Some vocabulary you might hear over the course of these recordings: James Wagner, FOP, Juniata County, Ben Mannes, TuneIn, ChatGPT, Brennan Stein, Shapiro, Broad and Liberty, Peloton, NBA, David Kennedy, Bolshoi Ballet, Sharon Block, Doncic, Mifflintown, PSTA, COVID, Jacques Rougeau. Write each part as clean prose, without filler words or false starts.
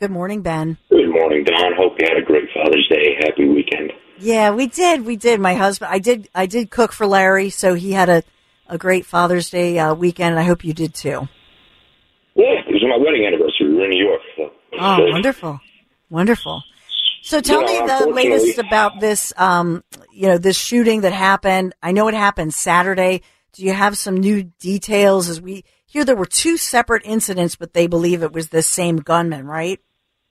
Good morning, Ben. Good morning, Don. Hope you had a great Father's Day. Happy weekend. Yeah, we did. We did. My husband, I did cook for Larry, so he had a great Father's Day weekend, and I hope you did too. Yeah, it was my wedding anniversary. We were in New York. So oh, wonderful. Wonderful. So tell me the latest about this, this shooting that happened. I know it happened Saturday. Do you have some new details? As we hear, there were two separate incidents, but they believe it was the same gunman, right?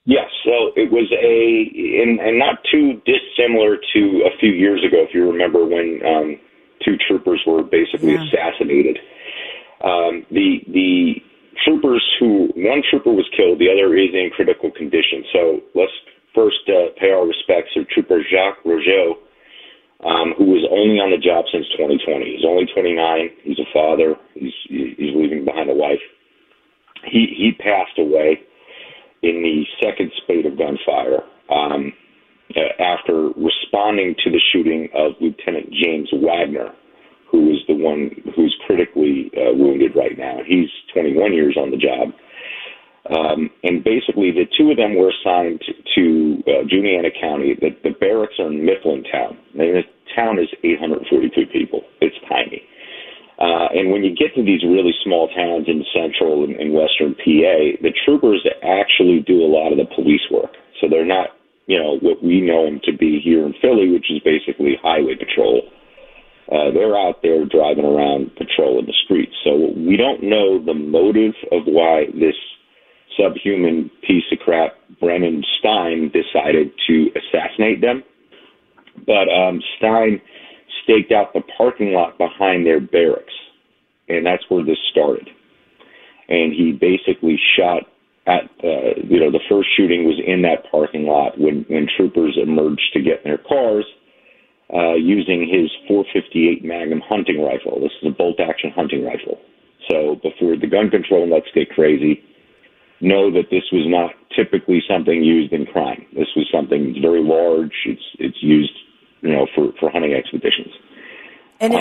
Yes. So it was and not too dissimilar to a few years ago, if you remember when two troopers were basically assassinated. The troopers one trooper was killed, the other is in critical condition. So let's first pay our respects to Trooper Jacques Rougeau, who was only on the job since 2020. He's only 29. He's a father. He's leaving behind a wife. He passed away in the second spate of gunfire after responding to the shooting of Lieutenant James Wagner, who is the one who's critically wounded right now. He's 21 years on the job. And basically, the two of them were assigned to Juniata County. The barracks are in Mifflintown. And the town is 842 people. It's tiny. And when you get to these really small towns in central and western PA, the troopers actually do a lot of the police work. So they're not, what we know them to be here in Philly, which is basically highway patrol. They're out there driving around patrolling the streets. So we don't know the motive of why this subhuman piece of crap, Brennan Stein, decided to assassinate them. But Stein staked out the parking lot behind their barracks, and that's where this started. And he basically shot at, the first shooting was in that parking lot when troopers emerged to get in their cars using his .458 Magnum hunting rifle. This is a bolt-action hunting rifle. So before the gun control nuts get crazy, know that this was not typically something used in crime. This was something that's very large. It's used, for hunting expeditions. And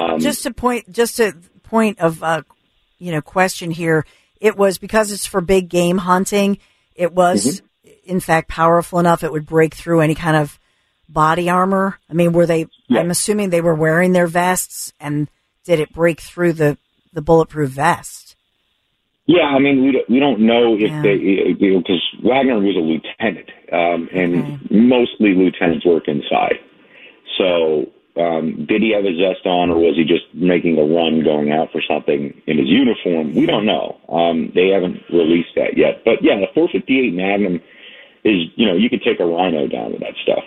question here, it was because it's for big game hunting. It was, in fact, powerful enough it would break through any kind of body armor. I mean, were they? Yeah. I'm assuming they were wearing their vests, and did it break through the bulletproof vest? Yeah, I mean, we don't know if they, because Wagner was a lieutenant, and mostly lieutenants work inside. So did he have a vest on, or was he just making a run going out for something in his uniform? We don't know. They haven't released that yet. But, yeah, the .458 Magnum is, you could take a rhino down with that stuff.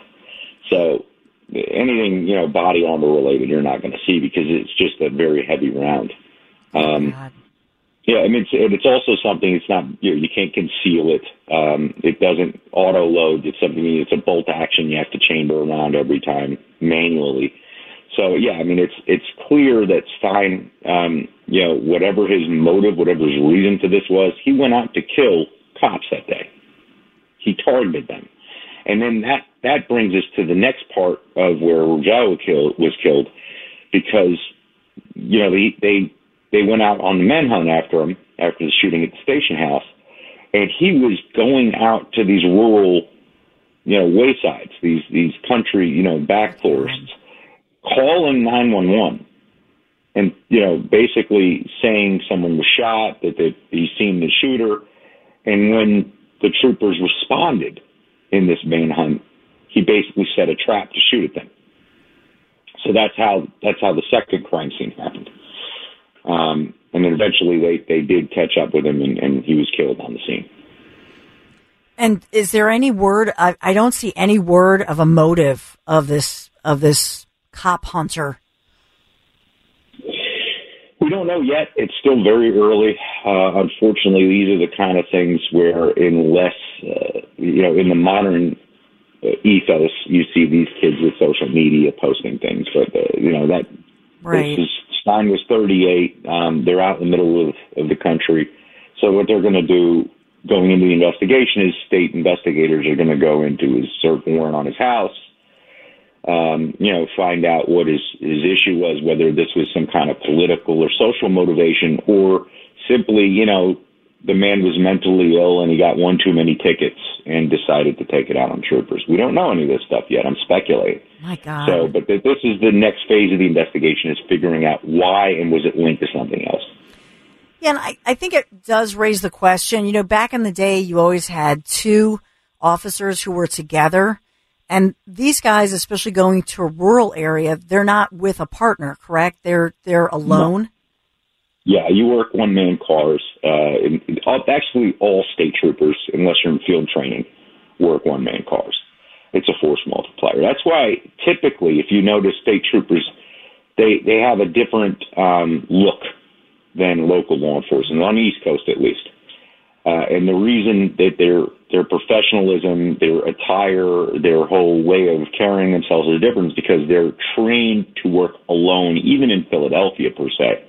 So anything, body armor related you're not going to see because it's just a very heavy round. God. Yeah, I mean, it's also something. It's not you can't conceal it. It doesn't auto load. It's something. It's a bolt action. You have to chamber around every time manually. So yeah, I mean, it's clear that Stein, whatever his motive, whatever his reason for this was, he went out to kill cops that day. He targeted them, and then that brings us to the next part of where Rougeau was killed, because they went out on the manhunt after him, after the shooting at the station house, and he was going out to these rural, waysides, these country, back forests, calling 911 and, basically saying someone was shot, that he seen the shooter. And when the troopers responded in this manhunt, he basically set a trap to shoot at them. So that's how the second crime scene happened. And then eventually they did catch up with him, and he was killed on the scene. And is there any word? I don't see any word of a motive of this cop hunter. We don't know yet. It's still very early. Unfortunately, these are the kind of things where unless you know, in the modern ethos, you see these kids with social media posting things, but you know that. Right. This is, Stein was 38. They're out in the middle of the country. So what they're going to do going into the investigation is state investigators are going to go into his search warrant on his house, you know, find out what his issue was, whether this was some kind of political or social motivation or simply, you know, the man was mentally ill and he got one too many tickets and decided to take it out on troopers. We don't know any of this stuff yet. I'm speculating. My God. So, but this is the next phase of the investigation is figuring out why and was it linked to something else. Yeah, and I think it does raise the question, you know, back in the day, you always had two officers who were together. And these guys, especially going to a rural area, they're not with a partner, correct? They're alone. No. Yeah, you work one-man cars. Actually, all state troopers, unless you're in field training, work one-man cars. It's a force multiplier. That's why, typically, if you notice state troopers, they have a different look than local law enforcement, on the East Coast at least. And the reason that their professionalism, their attire, their whole way of carrying themselves is different is because they're trained to work alone, even in Philadelphia, per se.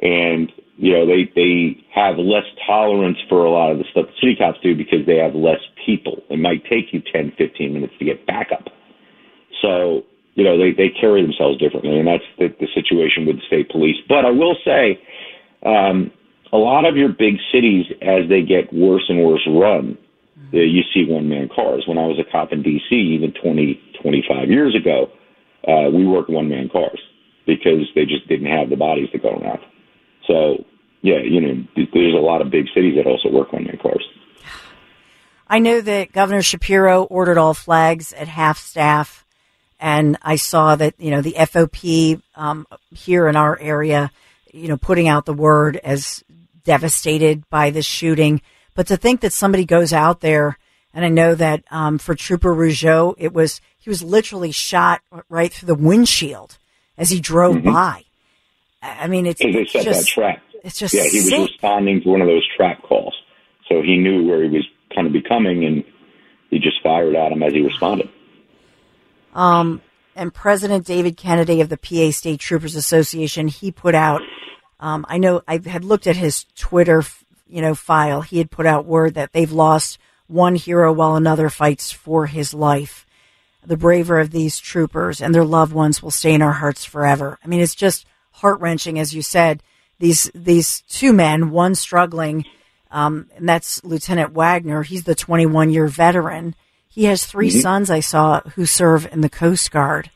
And, you know, they have less tolerance for a lot of the stuff the city cops do because they have less people. It might take you 10, 15 minutes to get back up. So, you know, they carry themselves differently, and that's the situation with the state police. But I will say a lot of your big cities, as they get worse and worse run, you see one-man cars. When I was a cop in D.C., even 20, 25 years ago, we worked one-man cars because they just didn't have the bodies to go around. So, yeah, you know, there's a lot of big cities that also work on their cars. I know that Governor Shapiro ordered all flags at half staff, and I saw that, you know, the FOP here in our area, you know, putting out the word as devastated by this shooting. But to think that somebody goes out there, and I know that for Trooper Rougeau, he was literally shot right through the windshield as he drove by. I mean, it's set just that trap. It's just he was responding to one of those trap calls, so he knew where he was kind of becoming, and he just fired at him as he responded. And President David Kennedy of the PA State Troopers Association, he put out. I know I had looked at his Twitter, you know, file. He had put out word that they've lost one hero while another fights for his life. The bravery of these troopers and their loved ones will stay in our hearts forever. I mean, it's just heart-wrenching, as you said, these two men, one struggling, and that's Lieutenant Wagner. He's the 21-year veteran. He has three sons, I saw, who serve in the Coast Guard.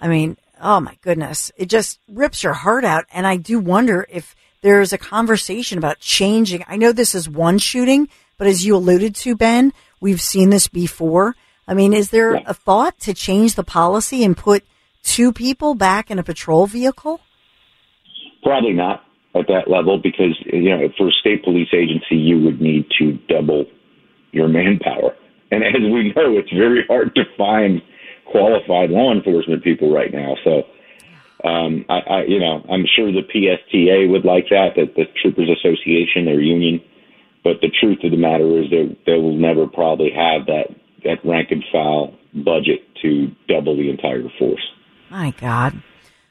I mean, oh, my goodness. It just rips your heart out, and I do wonder if there's a conversation about changing. I know this is one shooting, but as you alluded to, Ben, we've seen this before. I mean, is there a thought to change the policy and put two people back in a patrol vehicle? Probably not at that level because, you know, for a state police agency, you would need to double your manpower. And as we know, it's very hard to find qualified law enforcement people right now. So, you know, I'm sure the PSTA would like that the Troopers Association, their union. But the truth of the matter is that they will never probably have that rank and file budget to double the entire force. My God.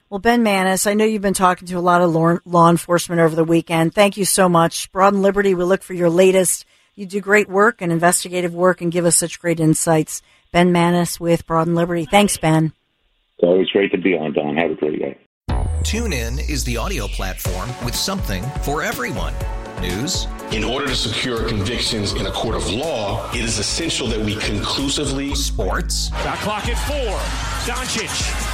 Well, Ben Mannes, I know you've been talking to a lot of law enforcement over the weekend. Thank you so much. Broad and Liberty, we look for your latest. You do great work and investigative work and give us such great insights. Ben Mannes with Broad and Liberty. Thanks, Ben. It's always great to be on, Don. Have a great day. TuneIn is the audio platform with something for everyone. News. In order to secure convictions in a court of law, it is essential that we conclusively. Sports. Got clock at 4. Doncic.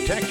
Protect